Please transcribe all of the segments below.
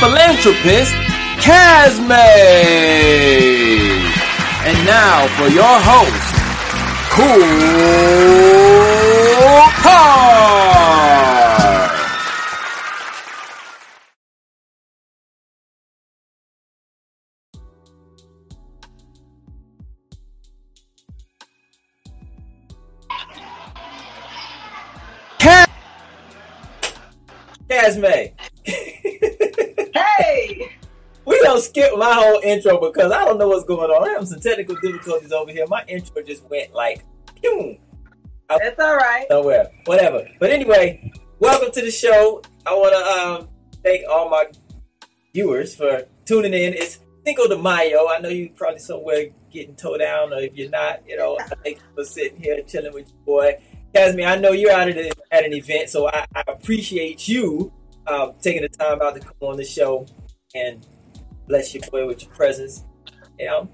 philanthropist, Casme. And now for your host, Cool Car. Casme. Hey! We don't skip my whole intro because I don't know what's going on. I have some technical difficulties over here. My intro just went like, pew. That's all right. Somewhere. Whatever. But anyway, welcome to the show. I want to thank all my viewers for tuning in. It's Cinco de Mayo. I know you probably somewhere getting towed down, or if you're not, you know, thank you for sitting here chilling with your boy. Casme, I know you're out at an event, so I appreciate you taking the time out to come on the show and bless your boy with your presence. You know?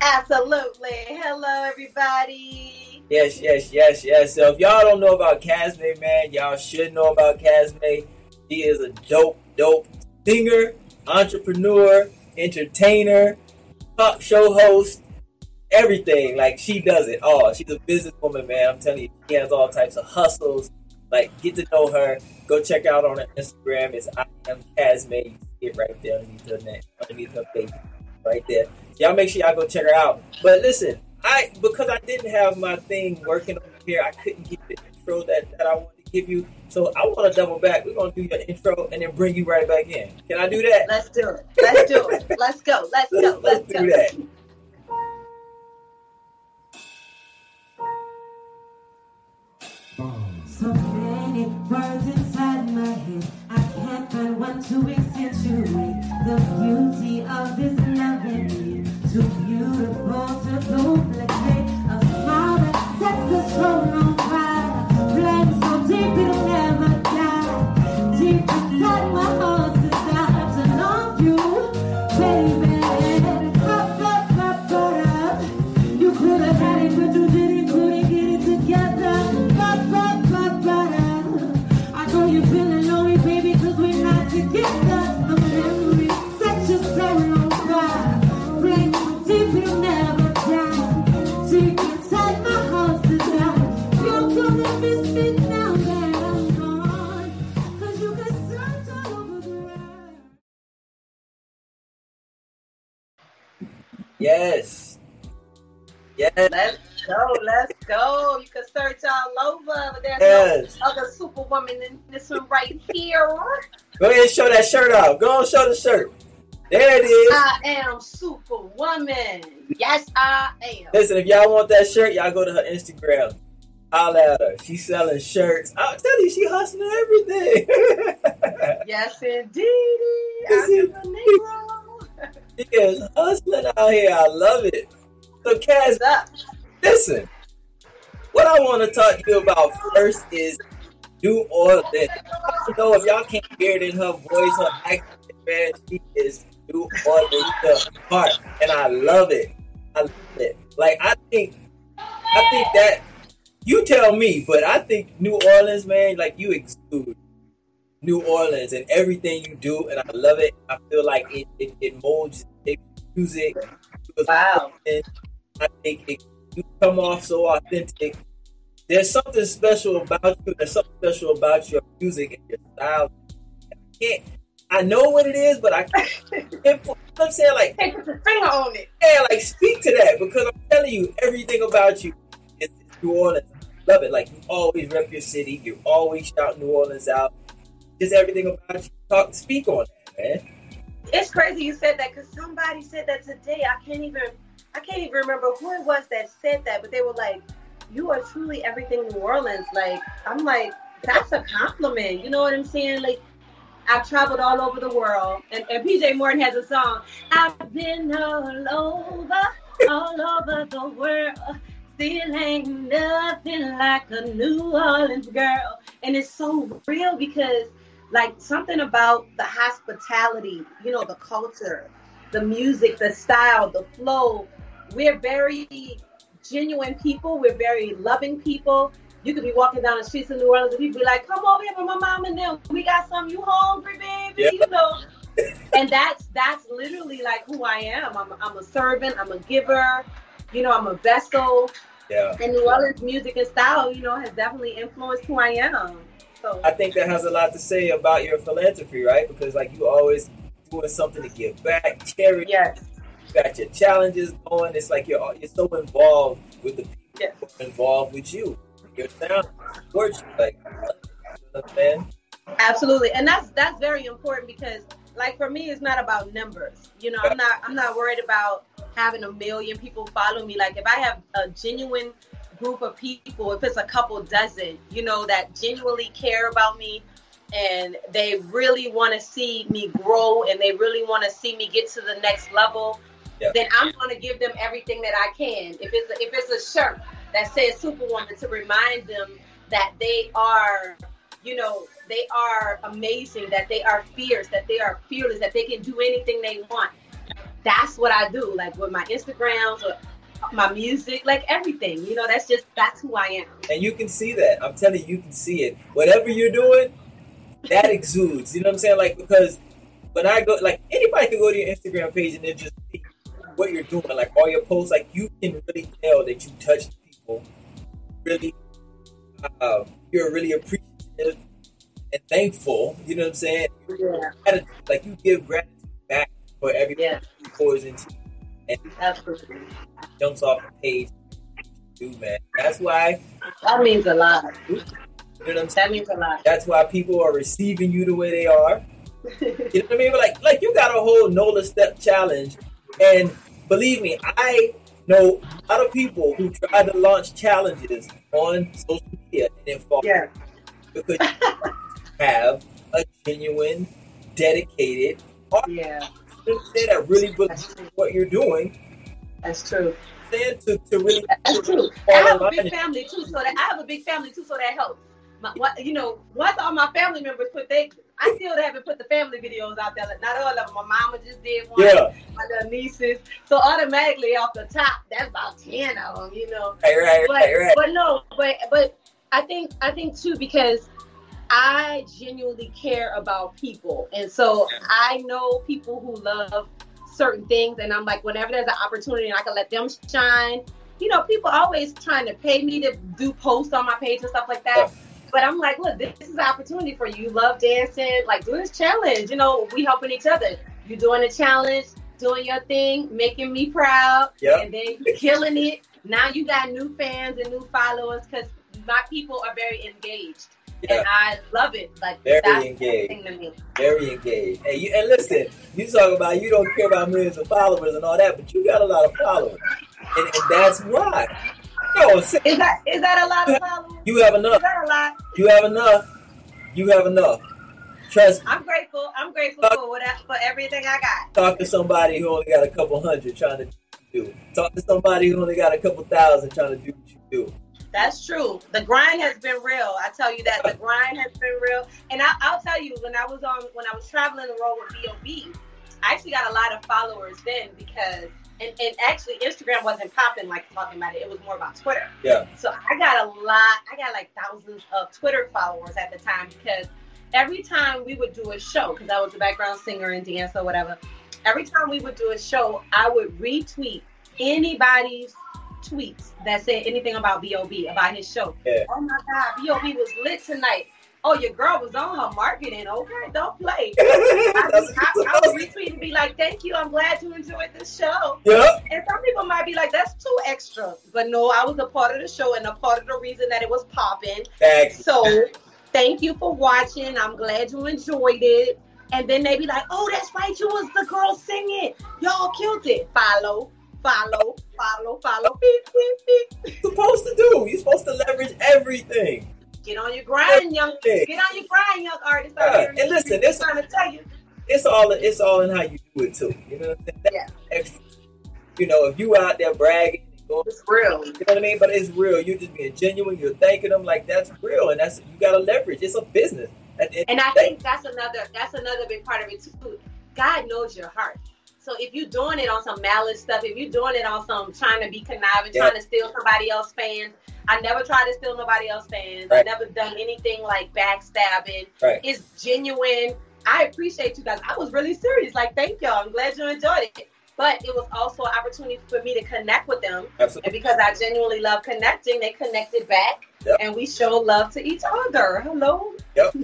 Absolutely. Hello, everybody. Yes, yes, yes, yes. So if y'all don't know about Casme, man, y'all should know about Casme. She is a dope singer, entrepreneur, entertainer, talk show host. Everything, like, she does it all. She's a businesswoman, man. I'm telling you, she has all types of hustles. Like, get to know her. Go check out on her Instagram. It's I Am Casme. You see it right there underneath her face, right there. Y'all make sure y'all go check her out. But listen, because I didn't have my thing working over here, I couldn't give the intro that I wanted to give you. So I want to double back. We're gonna do your intro and then bring you right back in. Can I do that? Let's do it. Let's do it. Let's go. Let's go. Let's do that. So many words inside my head, I can't find one to accentuate the beauty of this melody. Too beautiful to duplicate. A smile that sets the soul on fire, flame so deep it'll never die. Deep inside my heart's desire to know you, baby. You could have had it, but you didn't. Couldn't get it together. You're feeling lonely, baby, cause we're not together. The memory sets your soul on fire. Flame so deep it'll never die. Deep inside my heart's desire. You're gonna miss me now that I'm gone, cause you can search all over the world. Yes. Go, let's go. You can search all over. But there's no other superwoman than this one right here. Go ahead and show that shirt off. Go and show the shirt. There it is. I am superwoman. Yes, I am. Listen, if y'all want that shirt, y'all go to her Instagram. Holla at her. She's selling shirts. I'll tell you, she hustling everything. Yes, indeed. She is hustling out here. I love it. So, Cas, listen, what I want to talk to you about first is New Orleans. I don't know if y'all can't hear it in her voice, her accent, man. She is New Orleans to her heart, and I love it. I love it. Like, I think that, you tell me, but I think New Orleans, man, like, you exude New Orleans and everything you do, and I love it. I feel like it molds your music. Wow. I think you come off so authentic. There's something special about you. There's something special about your music and your style. I know what it is, but I can't. I'm saying, like, take your finger on it. Yeah, like, speak to that, because I'm telling you, everything about you is New Orleans. I love it. Like, you always rep your city. You always shout New Orleans out. Just everything about you. Speak on that, man. It's crazy you said that, because somebody said that today. I can't even remember who it was that said that, but they were like, you are truly everything New Orleans. Like, I'm like, that's a compliment. You know what I'm saying? Like, I've traveled all over the world. And PJ Morton has a song. I've been all over the world. Still ain't nothing like a New Orleans girl. And it's so real because, like, something about the hospitality, you know, the culture, the music, the style, the flow. We're very genuine people. We're very loving people. You could be walking down the streets of New Orleans and people be like, come over here with my mom and them. We got something. You hungry, baby? Yep. You know, And that's literally like who I am. I'm a servant, I'm a giver, you know, I'm a vessel. Yeah. And New Orleans music and style, you know, has definitely influenced who I am. So I think that has a lot to say about your philanthropy, right? Because like you always doing something to give back, charity. Yes. You got your challenges going. It's like you're so involved with the people yes. who are involved with you. Your sound is gorgeous, like man. Absolutely, and that's very important because, like, for me, it's not about numbers. You know, I'm not worried about having 1 million people follow me. Like, if I have a genuine group of people, if it's a couple dozen, you know, that genuinely care about me, and they really want to see me grow, and they really want to see me get to the next level, yeah. then I'm going to give them everything that I can. If it's a shirt that says Superwoman, to remind them that they are, you know, they are amazing, that they are fierce, that they are fearless, that they can do anything they want. That's what I do, like with my Instagrams or my music, like everything, you know, that's who I am. And you can see that. I'm telling you, you can see it. Whatever you're doing, that exudes, you know what I'm saying? Like, because when I go, like, anybody can go to your Instagram page and then just see what you're doing, like all your posts, like you can really tell that you touch people, really, you're really appreciative and thankful, you know what I'm saying? Yeah. Like you give gratitude back for everything yeah. you pours into you. And absolutely. Jumps off the page, dude, man. That's why. That means a lot. You know what I'm saying? That means a lot. That's why people are receiving you the way they are. You know what I mean? But like you got a whole Nola Step Challenge, and believe me, I know a lot of people who try to launch challenges on social media and then fall yeah. because you have a genuine, dedicated audience. Yeah. That really believes in what you're doing. That's true. To really that's true. I have a big family too, so that helps. You know, once all my family members I still haven't put the family videos out there. Not all of them. My mama just did one. Yeah. My little nieces. So automatically off the top, that's about 10 of them, you know. Right. But I think too, because I genuinely care about people. And so I know people who love certain things. And I'm like, whenever there's an opportunity and I can let them shine, you know, people always trying to pay me to do posts on my page and stuff like that. Yeah. But I'm like, look, this is an opportunity for you. You love dancing, like do this challenge. You know, we helping each other. You doing a challenge, doing your thing, making me proud, yep. and then you killing it. Now you got new fans and new followers because my people are very engaged, yeah. and I love it. Like very that's engaged, the thing to me. Very engaged. And you, and listen, you talk about you don't care about millions of followers and all that, but you got a lot of followers, and that's why. No, is that a lot of followers? You have enough. Is that a lot? You have enough. Trust me. I'm grateful for everything I got. Talk to somebody who only got a couple hundred trying to do. Talk to somebody who only got a couple thousand trying to do what you do. That's true. The grind has been real. I tell you that. The grind has been real. And I'll tell you, when I was traveling the road with B.O.B., I actually got a lot of followers then because. And actually, Instagram wasn't popping like talking about it. It was more about Twitter. Yeah. So I got like thousands of Twitter followers at the time because every time we would do a show, because I was a background singer and dancer or whatever, every time we would do a show, I would retweet anybody's tweets that said anything about B.O.B., about his show. Yeah. Oh my God, B.O.B. was lit tonight. Oh, your girl was on her marketing. Okay, don't play. I would retweet and be like, thank you. I'm glad you enjoyed this show. Yep. And some people might be like, that's too extra. But no, I was a part of the show and a part of the reason that it was popping. So thank you for watching. I'm glad you enjoyed it. And then they be like, oh, that's right. You was the girl singing. Y'all killed it. Follow. Beep. You're supposed to leverage everything. Get on your grind, young artists. Yeah. And listen, it's trying to tell you, it's all in how you do it too. You know what I'm saying? That's extra. You know, if you out there bragging, it's real. You know what I mean? But it's real. You're just being genuine. You're thanking them like that's real, and that's you got to leverage. It's a business. And I think that's another big part of it too. God knows your heart. So if you're doing it on some malice stuff, if you're doing it on some trying to be conniving, trying to steal somebody else's fans. I never tried to steal nobody else's fans. Right. I never done anything like backstabbing. Right. It's genuine. I appreciate you guys. I was really serious. Like, thank y'all. I'm glad you enjoyed it. But it was also an opportunity for me to connect with them. Absolutely. And because I genuinely love connecting, they connected back. Yep. And we showed love to each other. Hello. Yep.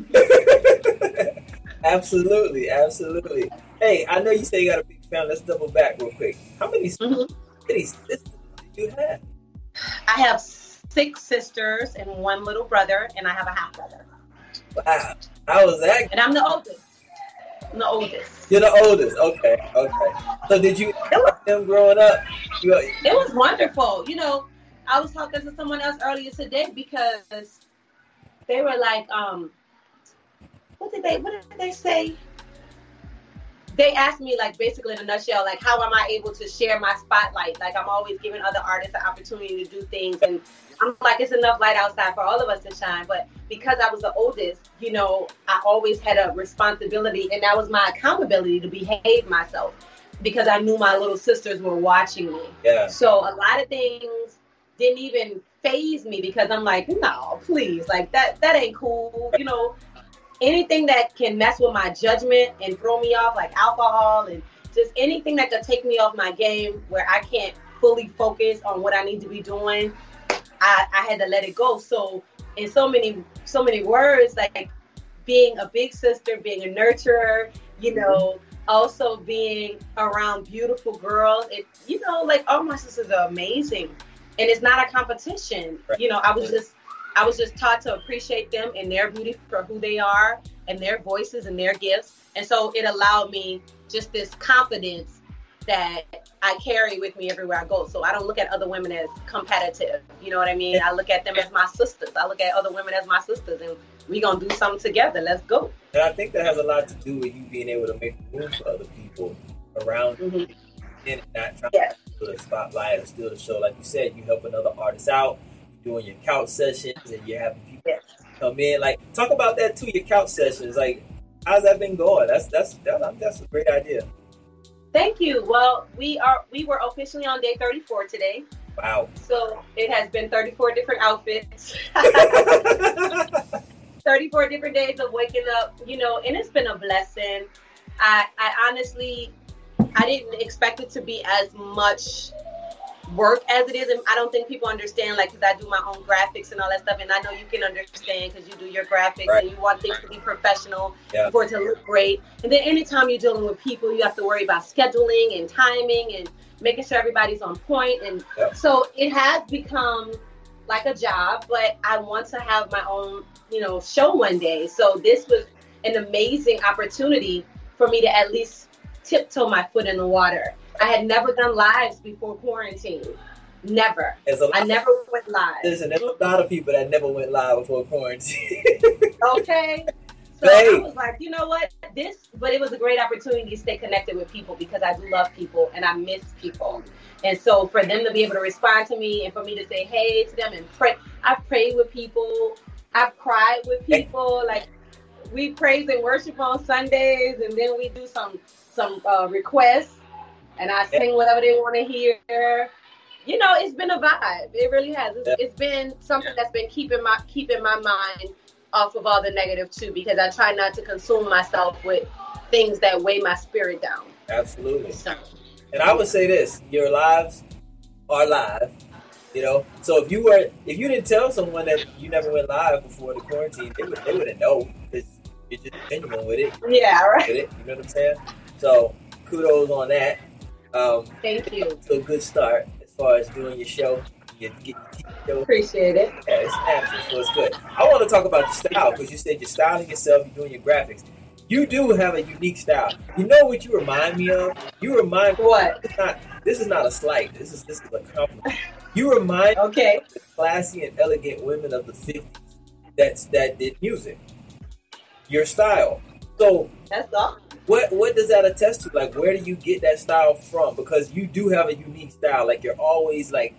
Absolutely. Absolutely. Hey, I know you say you got a big family. Let's double back real quick. How many sisters do you have? I have 6 sisters and 1 little brother, and I have a half brother. Wow. How was that? And I'm the oldest. I'm the oldest. You're the oldest. Okay. Okay. So did you like them growing up? It was wonderful. You know, I was talking to someone else earlier today because they were like, what did they say? They asked me, like, basically in a nutshell, like, how am I able to share my spotlight? Like, I'm always giving other artists an opportunity to do things. And I'm like, it's enough light outside for all of us to shine. But because I was the oldest, you know, I always had a responsibility. And that was my accountability to behave myself because I knew my little sisters were watching me. Yeah. So a lot of things didn't even faze me because I'm like, no, please. Like, that ain't cool, you know. Anything that can mess with my judgment and throw me off, like alcohol and just anything that could take me off my game where I can't fully focus on what I need to be doing, I had to let it go. So in so many words, like being a big sister, being a nurturer, you know, also being around beautiful girls, it, you know, like all my sisters are amazing and it's not a competition. Right. You know, I was just taught to appreciate them and their beauty for who they are and their voices and their gifts. And so it allowed me just this confidence that I carry with me everywhere I go. So I don't look at other women as competitive. You know what I mean? I look at them as my sisters. I look at other women as my sisters and we're going to do something together. Let's go. And I think that has a lot to do with you being able to make room for other people around you and not trying to steal the spotlight or steal the show. Like you said, you help another artist out. Doing your couch sessions and you're having people come in. Like, talk about that too, your couch sessions. Like, how's that been going? That's a great idea. Thank you. Well, we were officially on day 34 today. Wow. So it has been 34 different outfits. 34 different days of waking up, you know, and it's been a blessing. I honestly, I didn't expect it to be as much work as it is, and I don't think people understand, like, because I do my own graphics and all that stuff, and I know you can understand because you do your graphics and you want things to be professional for it to look great. And then anytime you're dealing with people, you have to worry about scheduling and timing and making sure everybody's on point. And so it has become like a job, but I want to have my own, you know, show one day. So this was an amazing opportunity for me to at least tiptoe my foot in the water. I had never done lives before quarantine. Never. I never went live. Listen, there's a lot of people that never went live before quarantine. Okay. So I was like, you know what? But it was a great opportunity to stay connected with people because I do love people and I miss people. And so for them to be able to respond to me and for me to say hey to them and pray. I've prayed with people. I've cried with people. Like, we praise and worship on Sundays and then we do some requests. And I sing whatever they want to hear. You know, it's been a vibe. It really has. It's been something that's been keeping my mind off of all the negative too, because I try not to consume myself with things that weigh my spirit down. Absolutely. So. And I would say this: your lives are live. You know, so if you didn't tell someone that you never went live before the quarantine, they wouldn't know because you're just genuine with it. Yeah, right. With it, you know what I'm saying? So kudos on that. Thank you. So good start as far as doing your show. You get your show. Appreciate it. Yeah, it's natural, so it's good. I want to talk about your style because you said you're styling yourself, you're doing your graphics. You do have a unique style. You know what you remind me of? You remind me what? This is not a slight. This is a compliment. You remind me of the classy and elegant women of the 50s that did music. Your style. So that's awesome. What does that attest to? Like, where do you get that style from? Because you do have a unique style. Like, you're always, like,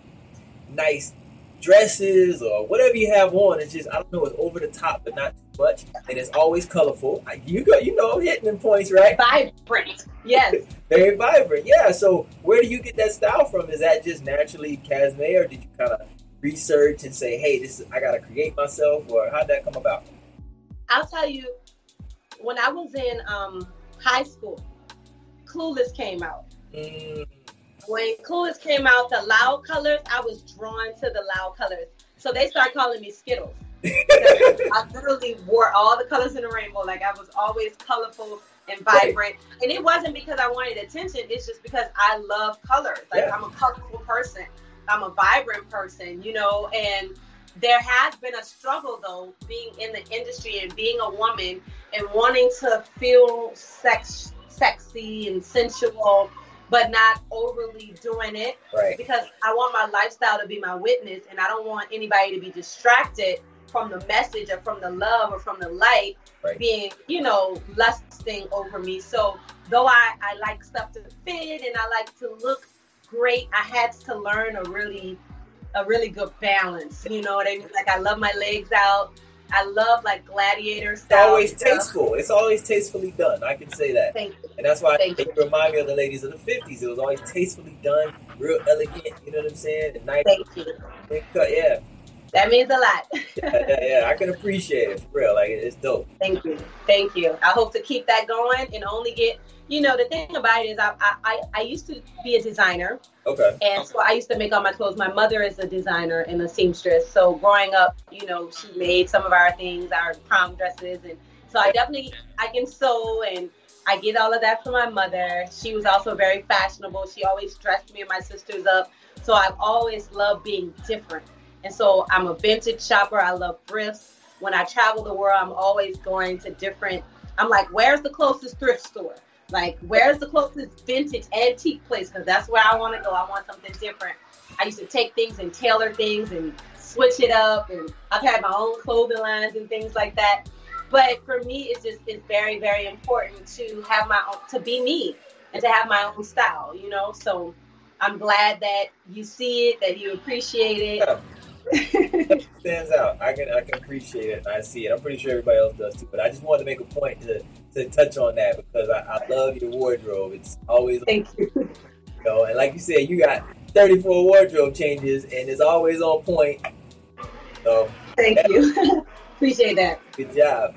nice dresses or whatever you have on. It's just, I don't know, it's over the top, but not too much. And it's always colorful. You know I'm hitting them points, right? Vibrant. Yes. Very vibrant. Yeah. So where do you get that style from? Is that just naturally Casme, or did you kind of research and say, hey, I got to create myself? Or how'd that come about? I'll tell you. when I was in high school, Clueless came out. When Clueless came out, the loud colors, I was drawn to the loud colors. So they started calling me Skittles. I literally wore all the colors in the rainbow. Like, I was always colorful and vibrant. Right. And it wasn't because I wanted attention. It's just because I love colors. Like, yeah. I'm a colorful person. I'm a vibrant person, you know. And there has been a struggle, though, being in the industry and being a woman and wanting to feel sexy and sensual, but not overly doing it. Right. Because I want my lifestyle to be my witness, and I don't want anybody to be distracted from the message or from the love or from the light, right, being, you know, lusting over me. So though I like stuff to fit and I like to look great, I had to learn a really good balance. You know what I mean? Like, I love my legs out. I love, like, gladiator style. It's always tasteful. It's always tastefully done. I can say that. Thank you. And that's why it reminds me of the ladies of the 50s. It was always tastefully done, real elegant. You know what I'm saying? The night. Thank you. Yeah. That means a lot. yeah. I can appreciate it, for real. Like, it's dope. Thank you. I hope to keep that going and only get, you know, the thing about it is I used to be a designer. Okay. And so I used to make all my clothes. My mother is a designer and a seamstress. So growing up, you know, she made some of our things, our prom dresses. And so I can sew and I get all of that from my mother. She was also very fashionable. She always dressed me and my sisters up. So I've always loved being different. And so I'm a vintage shopper. I love thrifts. When I travel the world, I'm always going to different. I'm like, where's the closest thrift store? Like, where's the closest vintage antique place? Because that's where I want to go. I want something different. I used to take things and tailor things and switch it up. And I've had my own clothing lines and things like that. But for me, it's very, very important to have my own, to be me and to have my own style, you know? So I'm glad that you see it, that you appreciate it. Yeah. Stands out. I can appreciate it and I see it. I'm pretty sure everybody else does too, but I just wanted to make a point to touch on that because I love your wardrobe. It's always Thank you. You know, and like you said, you got 34 wardrobe changes and it's always on point. So Thank you. Appreciate that. Good job.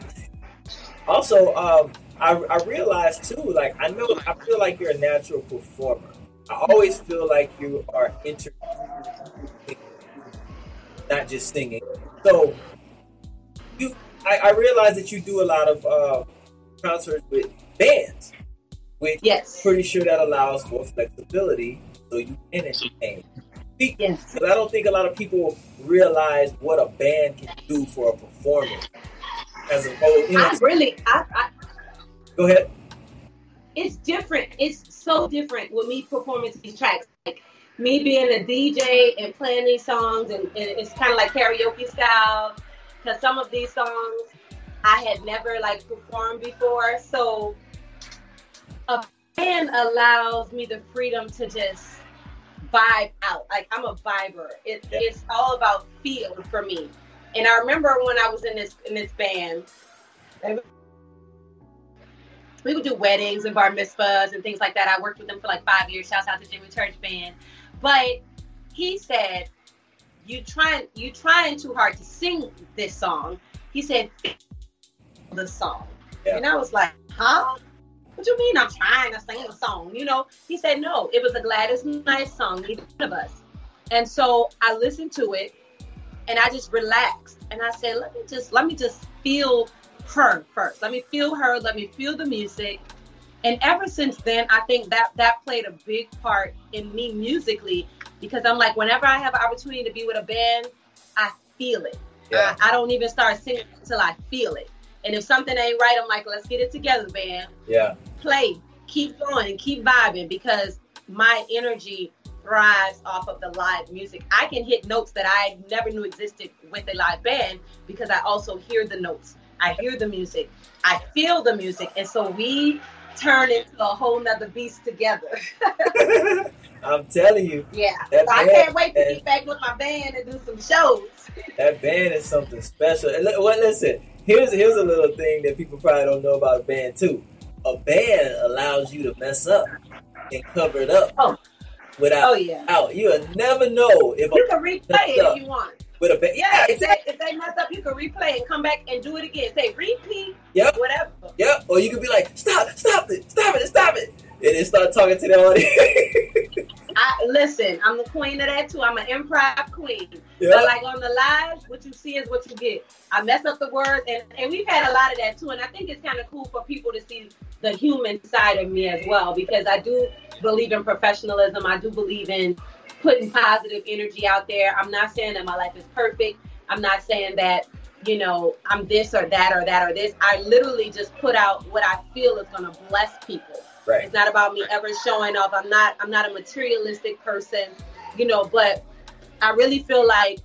Also, I realized too, like, I feel like you're a natural performer. I always feel like you are not just singing. So I realize that you do a lot of concerts with bands, which yes, I'm pretty sure that allows for flexibility so you can entertain. Yes. Because I don't think a lot of people realize what a band can do for a performance. As a whole, go ahead. It's different. It's so different with me performing these tracks. Like, me being a DJ and playing these songs, and it's kind of like karaoke style, because some of these songs I had never, like, performed before. So a band allows me the freedom to just vibe out. Like, I'm a viber. It's all about feel for me. And I remember when I was in this band, we would do weddings and bar mitzvahs and things like that. I worked with them for like 5 years. Shouts out to Jimmy Church Band. But he said, "You trying too hard to sing this song." He said, "The song," and I was like, "Huh? What do you mean? I'm trying to sing the song?" You know? He said, "No, it was a Gladys Knight song, Neither One of Us." And so I listened to it, and I just relaxed, and I said, "Let me just feel her first. Let me feel her. Let me feel the music." And ever since then, I think that played a big part in me musically, because I'm like, whenever I have an opportunity to be with a band, I feel it. Yeah. I don't even start singing until I feel it. And if something ain't right, I'm like, let's get it together, band. Yeah. Play, keep going, keep vibing, because my energy thrives off of the live music. I can hit notes that I never knew existed with a live band, because I also hear the notes. I hear the music. I feel the music. And so we turn into a whole nother beast together. I'm telling you. Yeah. So I can't wait to get back with my band and do some shows. That band is something special. Well, listen, here's a little thing that people probably don't know about a band too. A band allows you to mess up and cover it up. You'll never know if you can replay it if you want. with a band. Yeah, exactly. If they mess up, you can replay and come back and do it again. Say repeat. Yep. Whatever. Yep. Or you could be like, stop it, and then start talking to the audience. Listen, I'm the queen of that too. I'm an improv queen. Yep. But like on the live, what you see is what you get. I mess up the words, and we've had a lot of that too. And I think it's kind of cool for people to see the human side of me as well, because I do believe in professionalism. I do believe in putting positive energy out there. I'm not saying that my life is perfect. I'm not saying that, you know, I'm this or that or that or this. I literally just put out what I feel is going to bless people. Right. It's not about me ever showing off. I'm not a materialistic person, you know, but I really feel like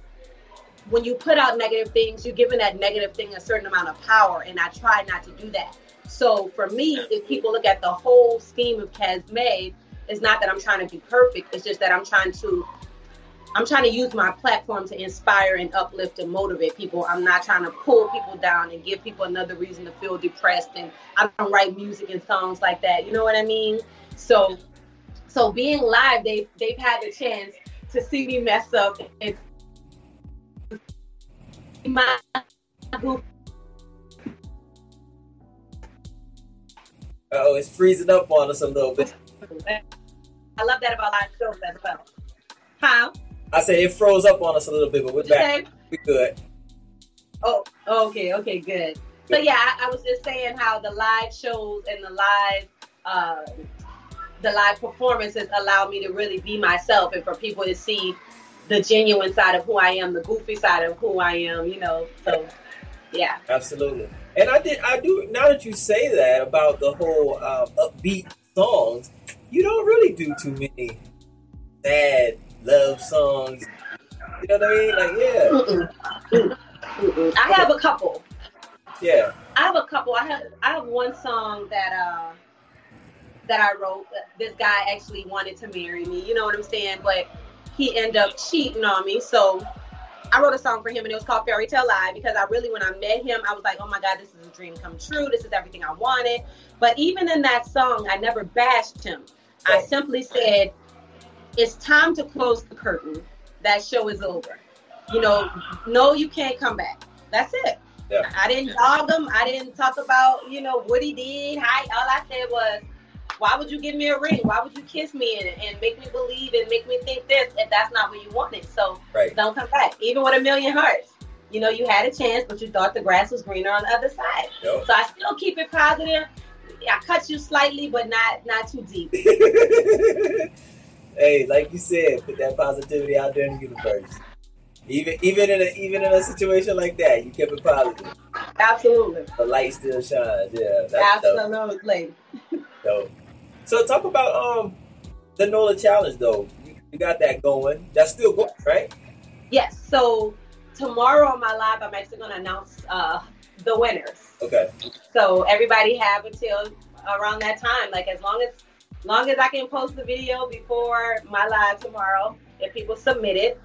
when you put out negative things, you're giving that negative thing a certain amount of power. And I try not to do that. So for me, if people look at the whole scheme of Casme, it's not that I'm trying to be perfect. It's just that I'm trying to use my platform to inspire and uplift and motivate people. I'm not trying to pull people down and give people another reason to feel depressed. And I don't write music and songs like that. You know what I mean? So being live, they've had the chance to see me mess up and my group. Oh, it's freezing up on us a little bit. I love that about live shows as well. Huh? I say it froze up on us a little bit, but we're back. We're good. Oh, okay, good. So yeah, I was just saying how the live shows and the live performances allow me to really be myself, and for people to see the genuine side of who I am, the goofy side of who I am, you know. So yeah, absolutely. And I do. Now that you say that about the whole upbeat songs, you don't really do too many sad love songs. You know what I mean? Like, yeah. Mm-mm. I have a couple. Yeah. I have one song that I wrote. This guy actually wanted to marry me. You know what I'm saying? But he ended up cheating on me. So I wrote a song for him, and it was called Fairy Tale Live, because I really, when I met him, I was like, oh my God, this is a dream come true. This is everything I wanted. But even in that song, I never bashed him. I simply said, it's time to close the curtain. That show is over. You know, no, you can't come back. That's it. Yeah. I didn't dog him. I didn't talk about, you know, what he did. All I said was, why would you give me a ring? Why would you kiss me and make me believe and make me think this if that's not what you wanted? So Don't come back. Even with $1,000,000 hearts, you know, you had a chance, but you thought the grass was greener on the other side. Yep. So I still keep it positive. I cut you slightly, but not too deep. Hey, like you said, put that positivity out there in the universe. Even in a situation like that, you kept it positive. Absolutely. The light still shines. Yeah. That's absolutely. Dope. So talk about the Nola Challenge though. You got that going. That's still going, right? Yes. So tomorrow on my live, I'm actually going to announce the winners. Okay. So everybody have until around that time. Like as long as I can post the video before my live tomorrow, if people submit it,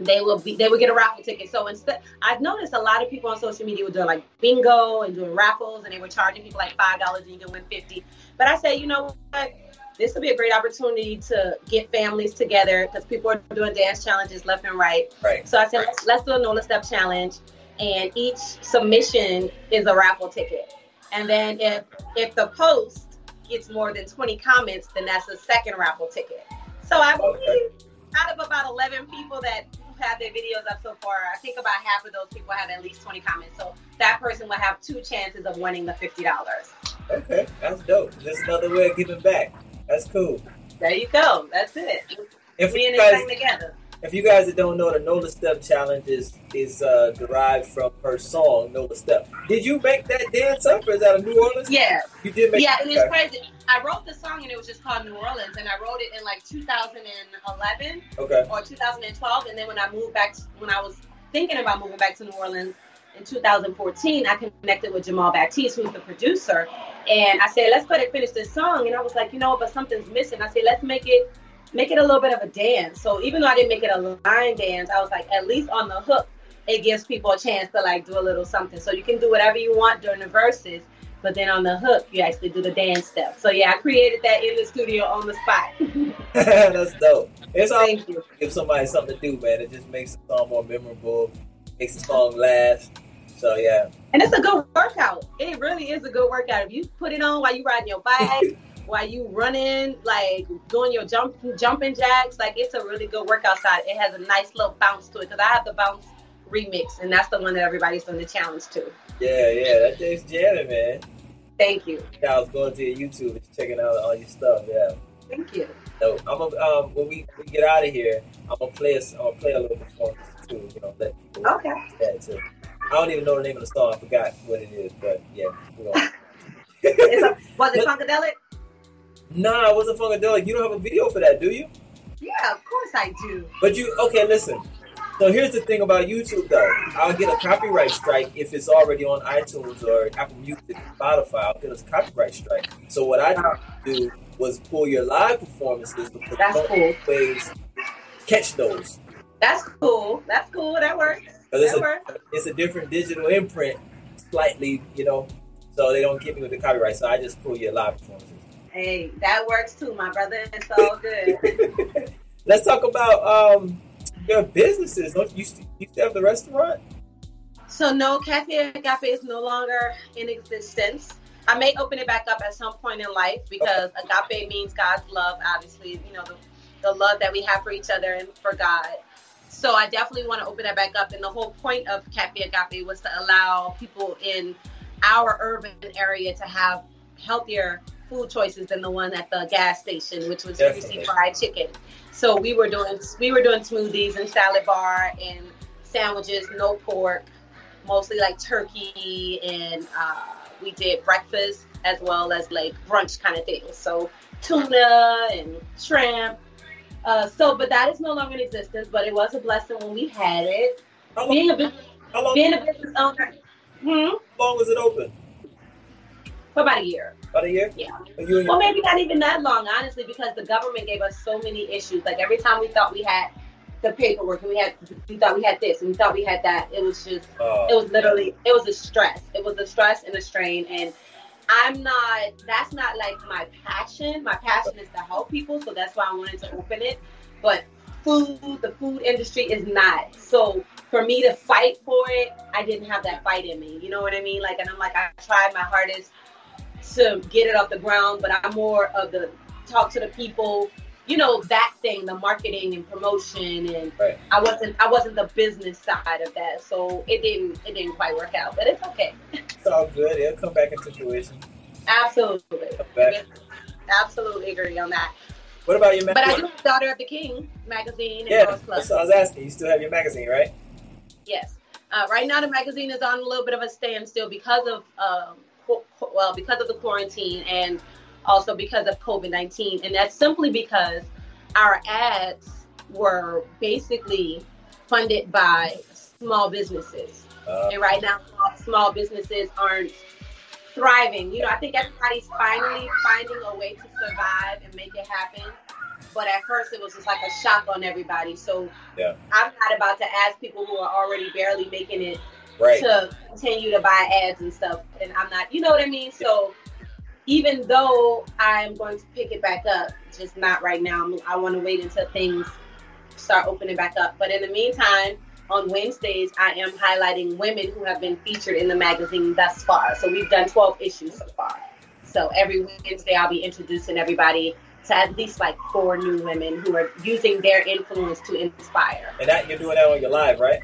they will get a raffle ticket. So instead, I've noticed a lot of people on social media were doing like bingo and doing raffles, and they were charging people like $5 and you can win $50. But I say, you know what? This will be a great opportunity to get families together, because people are doing dance challenges left and right. Right. So I said, let's do a Nola Step Challenge, and each submission is a raffle ticket. And then if the post gets more than 20 comments, then that's a second raffle ticket. So I believe out of about 11 people that have their videos up so far, I think about half of those people have at least 20 comments. So that person will have 2 chances of winning the $50. Okay, that's dope. Just another way of giving back. That's cool. There you go. That's it. Being in this thing together. If you guys that don't know, the Nola Step Challenge is derived from her song, Nola Step. Did you make that dance up, or is that a New Orleans? Yeah. You did make it. Yeah, it was crazy. I wrote the song, and it was just called New Orleans, and I wrote it in like 2011 or 2012, and then when I was thinking about moving back to New Orleans in 2014, I connected with Jamal Baptiste, who's the producer, and I said, let's finish this song, and I was like, you know, but something's missing. I said, let's make it a little bit of a dance. So even though I didn't make it a line dance, I was like, at least on the hook, it gives people a chance to like do a little something. So you can do whatever you want during the verses, but then on the hook, you actually do the dance step. So yeah, I created that in the studio on the spot. That's dope. It's always good to give somebody something to do, man. It just makes the song more memorable, makes the song last. So yeah. And it's a good workout. It really is a good workout. If you put it on while you riding your bike, while you running, like doing your jumping jacks, like it's a really good workout side. It has a nice little bounce to it because I have the bounce remix, and that's the one that everybody's doing the challenge to. Yeah, that thing's jamming, man. Thank you. I was going to your YouTube and checking out all your stuff. Yeah. Thank you. So I'm gonna, when we get out of here, I'm gonna play a little bit for us too. You know, let people watch that too. I don't even know the name of the song. I forgot what it is, but yeah. You know. Was it Funkadelic? Nah, it wasn't Funkadelic. You don't have a video for that, do you? Yeah, of course I do. But listen. So here's the thing about YouTube, though. I'll get a copyright strike if it's already on iTunes or Apple Music, Spotify. I'll get a copyright strike. So what I do was pull your live performances because you don't always catch those. That's cool. That's cool. That works. It's a different digital imprint, slightly, you know, so they don't get me with the copyright. So I just pull your live performances. Hey, that works too, my brother. It's all good. Let's talk about your businesses. Don't you still have the restaurant? So no, Cafe Agape is no longer in existence. I may open it back up at some point in life because Agape means God's love, obviously. You know, the love that we have for each other and for God. So I definitely want to open that back up. And the whole point of Cafe Agape was to allow people in our urban area to have healthier food choices than the one at the gas station, which was greasy fried chicken. So we were doing smoothies and salad bar and sandwiches, no pork, mostly like turkey, and we did breakfast as well as like brunch kind of things. So tuna and shrimp. But that is no longer in existence, but it was a blessing when we had it. Being a business owner. How long was it open? For about a year. About a year? Yeah. Well, maybe not even that long, honestly, because the government gave us so many issues. Like every time we thought we had the paperwork, and we thought we had this, and we thought we had that. It was just, it was a stress. It was a stress and a strain. And that's not like my passion. My passion is to help people. So that's why I wanted to open it. But the food industry is not. So for me to fight for it, I didn't have that fight in me. You know what I mean? Like, and I'm like, I tried my hardest to get it off the ground, but I'm more of the talk to the people, you know, that thing, the marketing and promotion, and right. I wasn't the business side of that, so it didn't quite work out, but it's okay. It's all good. It'll come back in situation. Absolutely. Absolutely agree on that. What about your magazine? But I do have Daughter of the King magazine. Yeah, and that's what I was asking. You still have your magazine, right? Yes. Right now the magazine is on a little bit of a standstill because of the quarantine and also because of COVID-19. And that's simply because our ads were basically funded by small businesses. And right now, small businesses aren't thriving. You know, I think everybody's finally finding a way to survive and make it happen. But at first, it was just like a shock on everybody. So yeah. I'm not about to ask people who are already barely making it to continue to buy ads and stuff, and I'm not, you know what I mean? So even though I'm going to pick it back up, just not right now. I want to wait until things start opening back up. But in the meantime, on Wednesdays, I am highlighting women who have been featured in the magazine thus far. So we've done 12 issues so far. So every Wednesday, I'll be introducing everybody to at least like 4 new women who are using their influence to inspire. And that you're doing that on your live, right?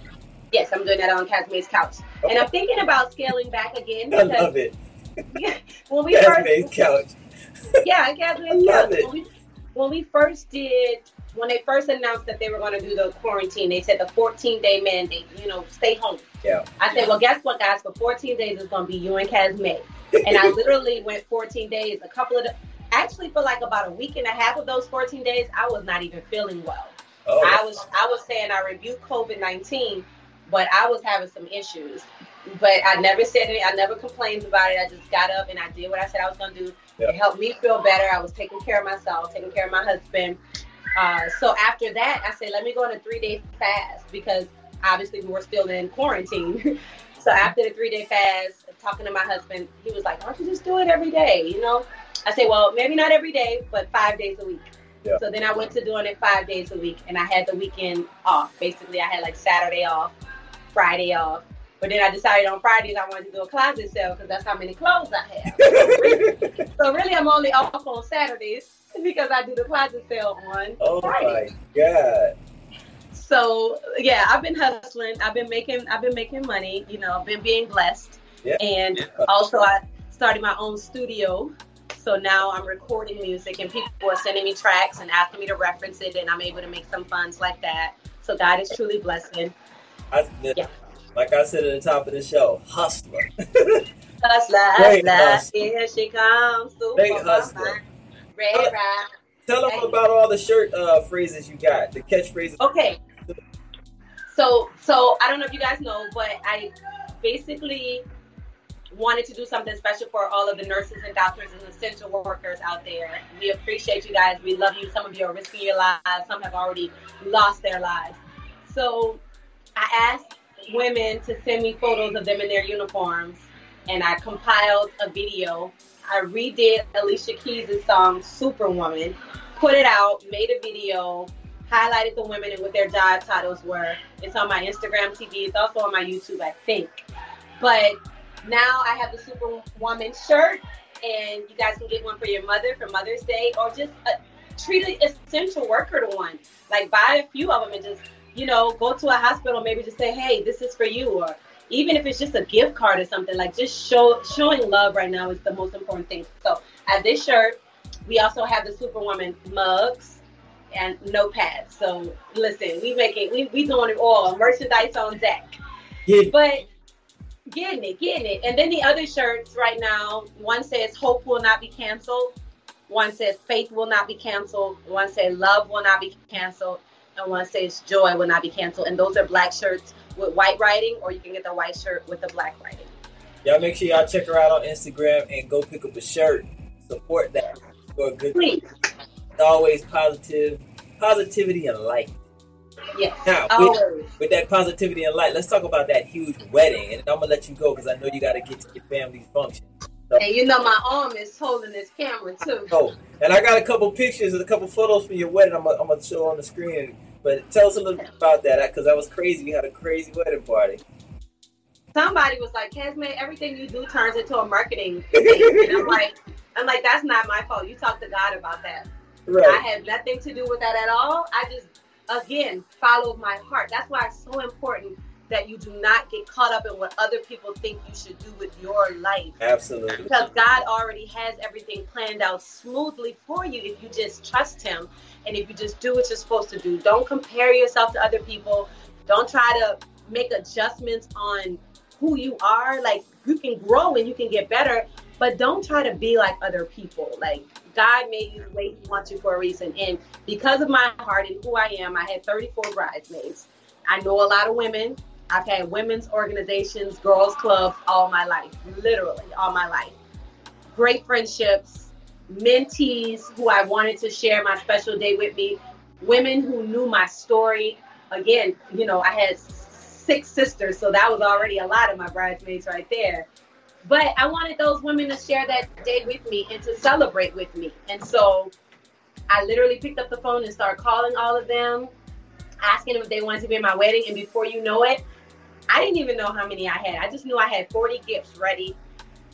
Yes, I'm doing that on Casme's couch. Okay. And I'm thinking about scaling back again. Because I love it. Casme's couch. Yeah, Casme's couch. When they first announced that they were going to do the quarantine, they said the 14-day mandate, you know, stay home. Yeah. I said, well, guess what, guys? For 14 days, it's going to be you and Casme. And I literally went 14 days. Actually, for like about a week and a half of those 14 days, I was not even feeling well. Oh. I was saying I reviewed COVID-19. But I was having some issues. But I never said anything. I never complained about it. I just got up and I did what I said I was going to do. Yep. It helped me feel better. I was taking care of myself, taking care of my husband. So after that, I said, let me go on a 3-day fast because obviously we were still in quarantine. So after the 3-day fast, talking to my husband, he was like, why don't you just do it every day, you know? I said, well, maybe not every day, but 5 days a week. Yeah. So then I went to doing it 5 days a week, and I had the weekend off. Basically, I had like Saturday off, Friday off. But then I decided on Fridays I wanted to do a closet sale because that's how many clothes I have. So really, I'm only off on Saturdays because I do the closet sale on Friday. Oh my God. So yeah, I've been hustling. I've been making money. You know, I've been being blessed. Yeah. And also I started my own studio. So now I'm recording music and people are sending me tracks and asking me to reference it, and I'm able to make some funds like that. So God is truly blessing. Like I said at the top of the show, hustler. hustler. Here she comes. Big hustler. Red Rock. Tell them about all the shirt phrases you got, the catchphrases. Okay. So I don't know if you guys know, but I basically wanted to do something special for all of the nurses and doctors and essential workers out there. We appreciate you guys. We love you. Some of you are risking your lives. Some have already lost their lives. So I asked women to send me photos of them in their uniforms, and I compiled a video. I redid Alicia Keys' song Superwoman, put it out, made a video, highlighted the women and what their job titles were. It's on my Instagram TV. It's also on my YouTube, I think. But now I have the Superwoman shirt, and you guys can get one for your mother for Mother's Day, or just treat an essential worker to one. Like, buy a few of them and just, you know, go to a hospital, maybe just say, hey, this is for you. Or even if it's just a gift card or something, like, just showing love right now is the most important thing. So at this shirt, we also have the Superwoman mugs and notepads. So listen, we doing it all. Merchandise on deck. Yeah. But getting it. And then the other shirts right now, one says hope will not be canceled. One says faith will not be canceled. One says love will not be canceled. And one says joy will not be canceled. And those are black shirts with white writing, or you can get the white shirt with the black writing. Y'all make sure y'all check her out on Instagram and go pick up a shirt. Support that for a good Please. Time. It's always positivity and light. Yes. Now, with that positivity and light, let's talk about that huge wedding. And I'm going to let you go because I know you got to get to your family's function. So. And you know my arm is holding this camera too. Oh, and I got a couple pictures and a couple photos from your wedding. I'm going to show on the screen. But tell us a little bit about that, because that was crazy. We had a crazy wedding party. Somebody was like, Casme, everything you do turns into a marketing thing. And I'm like, that's not my fault. You talk to God about that. Right. I had nothing to do with that at all. I just, again, followed my heart. That's why it's so important that you do not get caught up in what other people think you should do with your life. Absolutely. Because God already has everything planned out smoothly for you if you just trust him and if you just do what you're supposed to do. Don't compare yourself to other people. Don't try to make adjustments on who you are. Like, you can grow and you can get better, but don't try to be like other people. Like, God made you the way he wants you for a reason. And because of my heart and who I am, I had 34 bridesmaids. I know a lot of women. I've had women's organizations, girls clubs all my life, literally all my life. Great friendships, mentees who I wanted to share my special day with me, women who knew my story. Again, you know, I had 6 sisters, so that was already a lot of my bridesmaids right there. But I wanted those women to share that day with me and to celebrate with me. And so I literally picked up the phone and started calling all of them, asking them if they wanted to be at my wedding. And before you know it, I didn't even know how many I had. I just knew I had 40 gifts ready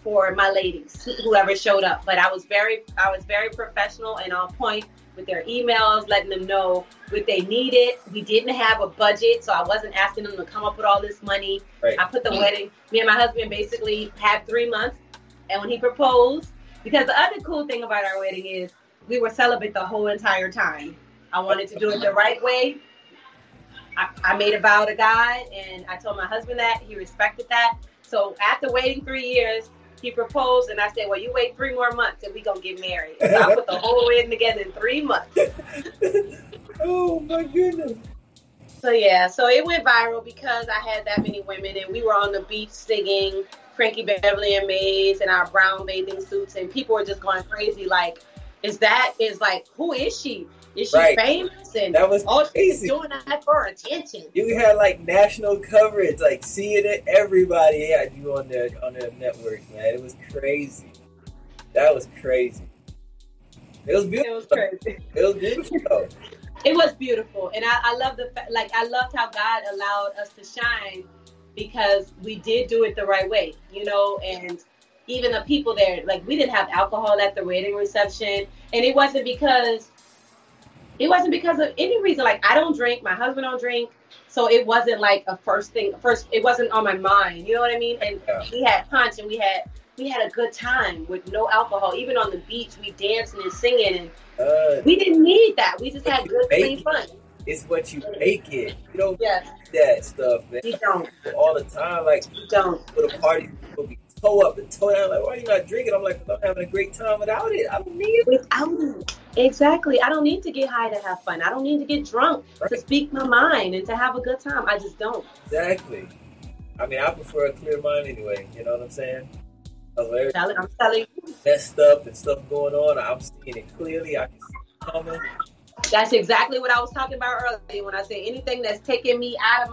for my ladies, whoever showed up. But I was very professional and on point with their emails, letting them know what they needed. We didn't have a budget, so I wasn't asking them to come up with all this money. Right. I put the wedding, me and my husband basically had 3 months. And when he proposed, because the other cool thing about our wedding is we were celibate the whole entire time. I wanted to do it the right way. I made a vow to God, and I told my husband that. He respected that. So after waiting 3 years, he proposed, and I said, well, you wait 3 more months, and we going to get married. So I put the whole wedding together in 3 months. Oh, my goodness. So, yeah. So it went viral because I had that many women, and we were on the beach singing Frankie Beverly and Maze in our brown bathing suits, and people were just going crazy like, who is she? Is she right. famous? And that was all crazy. She's doing that for attention. You had like national coverage, like CNN, everybody had you on their network, man. It was crazy. That was crazy. It was beautiful. It was crazy. It was beautiful. It was beautiful, and I love the fact, like, I loved how God allowed us to shine because we did do it the right way, you know. And even the people there, like, we didn't have alcohol at the wedding reception, and it wasn't because of any reason. Like, I don't drink, my husband don't drink, so it wasn't like a first thing, it wasn't on my mind, you know what I mean? And we had punch, and we had a good time with no alcohol. Even on the beach, we dancing and singing, and we didn't need that. We just had good, clean fun. It's what you make it. You don't need that stuff, man. You don't. All the time, like, you don't. For the party, people be toe up and toe down. Like, why are you not drinking? I'm like, I'm having a great time without it. I don't need it. Without it. Exactly. I don't need to get high to have fun. I don't need to get drunk to speak my mind and to have a good time. I just don't. Exactly. I mean, I prefer a clear mind anyway. You know what I'm saying? I'm telling you. Messed up and stuff going on. I'm seeing it clearly. I can see it coming. That's exactly what I was talking about earlier when I said anything that's taking me out of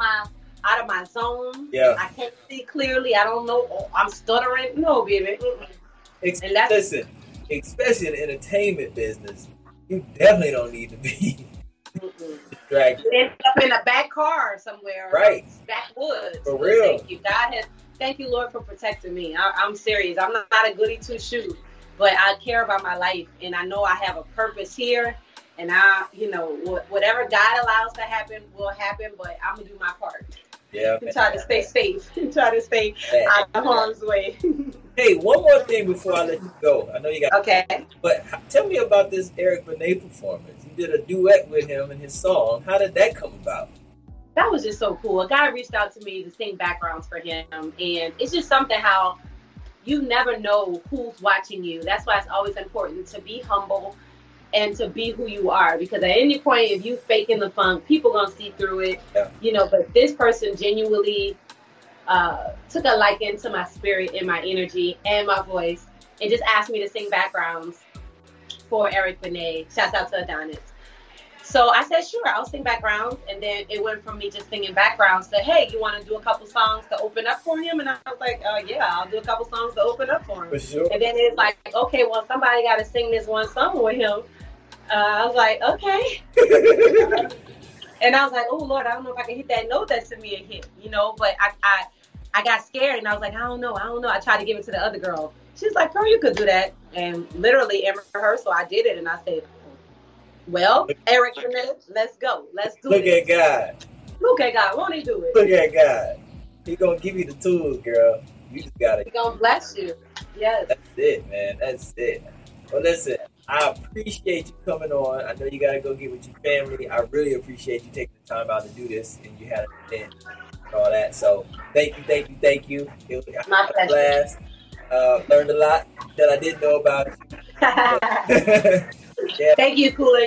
my zone. Yeah. I can't see clearly. I don't know. Oh, I'm stuttering. No, baby. Listen, especially in the entertainment business, you definitely don't need to be distracted. You end up in a back car somewhere. Right. Backwoods. For real. Thank you. God has... Thank you, Lord, for protecting me. I'm serious. I'm not a goody two-shoes, but I care about my life, and I know I have a purpose here, and I, you know, whatever God allows to happen will happen, but I'm going to do my part. Yeah. Try to stay safe. Try to stay out of harm's way. Hey, one more thing before I let you go. I know you got... Okay. But tell me about this Eric Benet performance. You did a duet with him in his song. How did that come about? That was just so cool. A guy reached out to me to sing backgrounds for him. And it's just something how you never know who's watching you. That's why it's always important to be humble and to be who you are. Because at any point, if you faking the funk, people going to see through it. Yeah. You know, but this person genuinely took a liking to my spirit and my energy and my voice. And just asked me to sing backgrounds for Eric Benet. Shouts out to Adonis. So I said, sure, I'll sing backgrounds. And then it went from me just singing backgrounds to, hey, you want to do a couple songs to open up for him? And I was like, yeah, I'll do a couple songs to open up for him. For sure. And then it's like, okay, well, somebody got to sing this one song with him. I was like, okay. And I was like, oh, Lord, I don't know if I can hit that note that's in me a hit, you know. But I got scared, and I was like, I don't know. I tried to give it to the other girl. She's like, girl, you could do that. And literally in rehearsal, I did it, and I said, well, Eric Benet, let's go. Let's do it. Look at God. Won't he do it? Look at God. He's going to give you the tools, girl. You just got it. He's going to bless you. Yes. That's it, man. That's it. Well, listen, I appreciate you coming on. I know you got to go get with your family. I really appreciate you taking the time out to do this, and you had an event and all that. So thank you. It was my pleasure. Blast. Learned a lot that I didn't know about you. Yeah. Thank you, Cooler.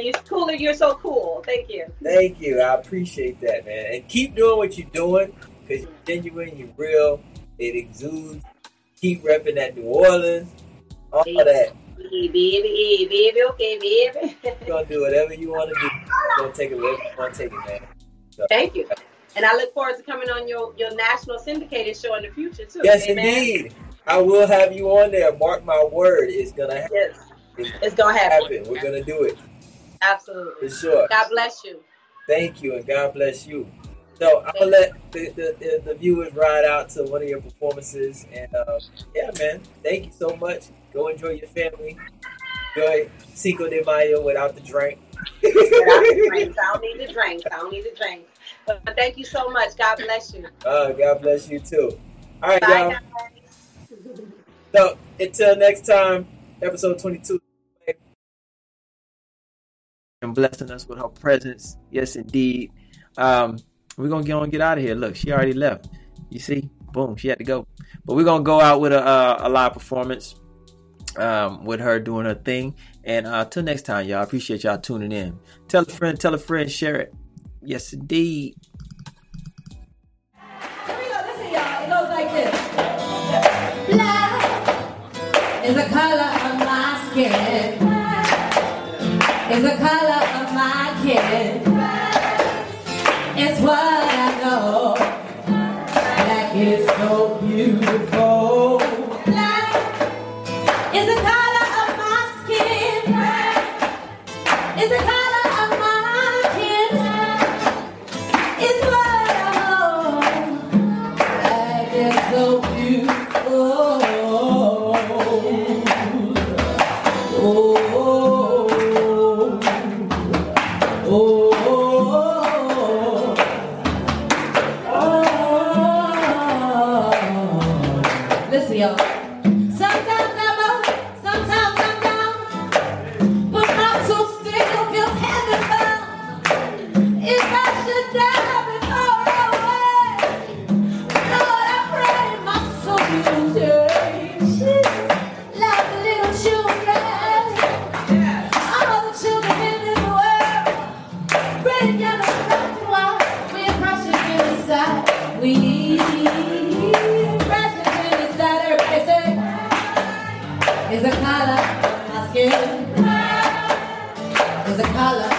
You're so cool. Thank you. I appreciate that, man. And keep doing what you're doing because you're genuine, you're real. It exudes. Keep repping that New Orleans. All baby, that. Baby, okay, baby. You're going to do whatever you want to do. You're going to take it wherever you want to take it, man. So, thank you. And I look forward to coming on your national syndicated show in the future, too. Yes, amen. Indeed. I will have you on there. Mark my word. It's going to happen. Yes. It's going to happen. We're going to do it. Absolutely. For sure. God bless you. Thank you, and God bless you. So I'm going to let the viewers ride out to one of your performances. And, yeah, man, thank you so much. Go enjoy your family. Enjoy Cinco de Mayo without the drink. I don't need the drink. But thank you so much. God bless you. God bless you, too. All right, bye, y'all. Guys. So until next time. Episode 22, and blessing us with her presence. Yes, indeed. We're gonna get out of here. Look, she already left. You see, boom, she had to go. But we're gonna go out with a live performance with her doing her thing. And till next time, y'all. Appreciate y'all tuning in. Tell a friend, share it. Yes, indeed. Here we go. Listen, y'all. It goes like this. Black is a color. Is the color of my skin. It's what I know. Black is so beautiful. Black is the color of my skin. There's a color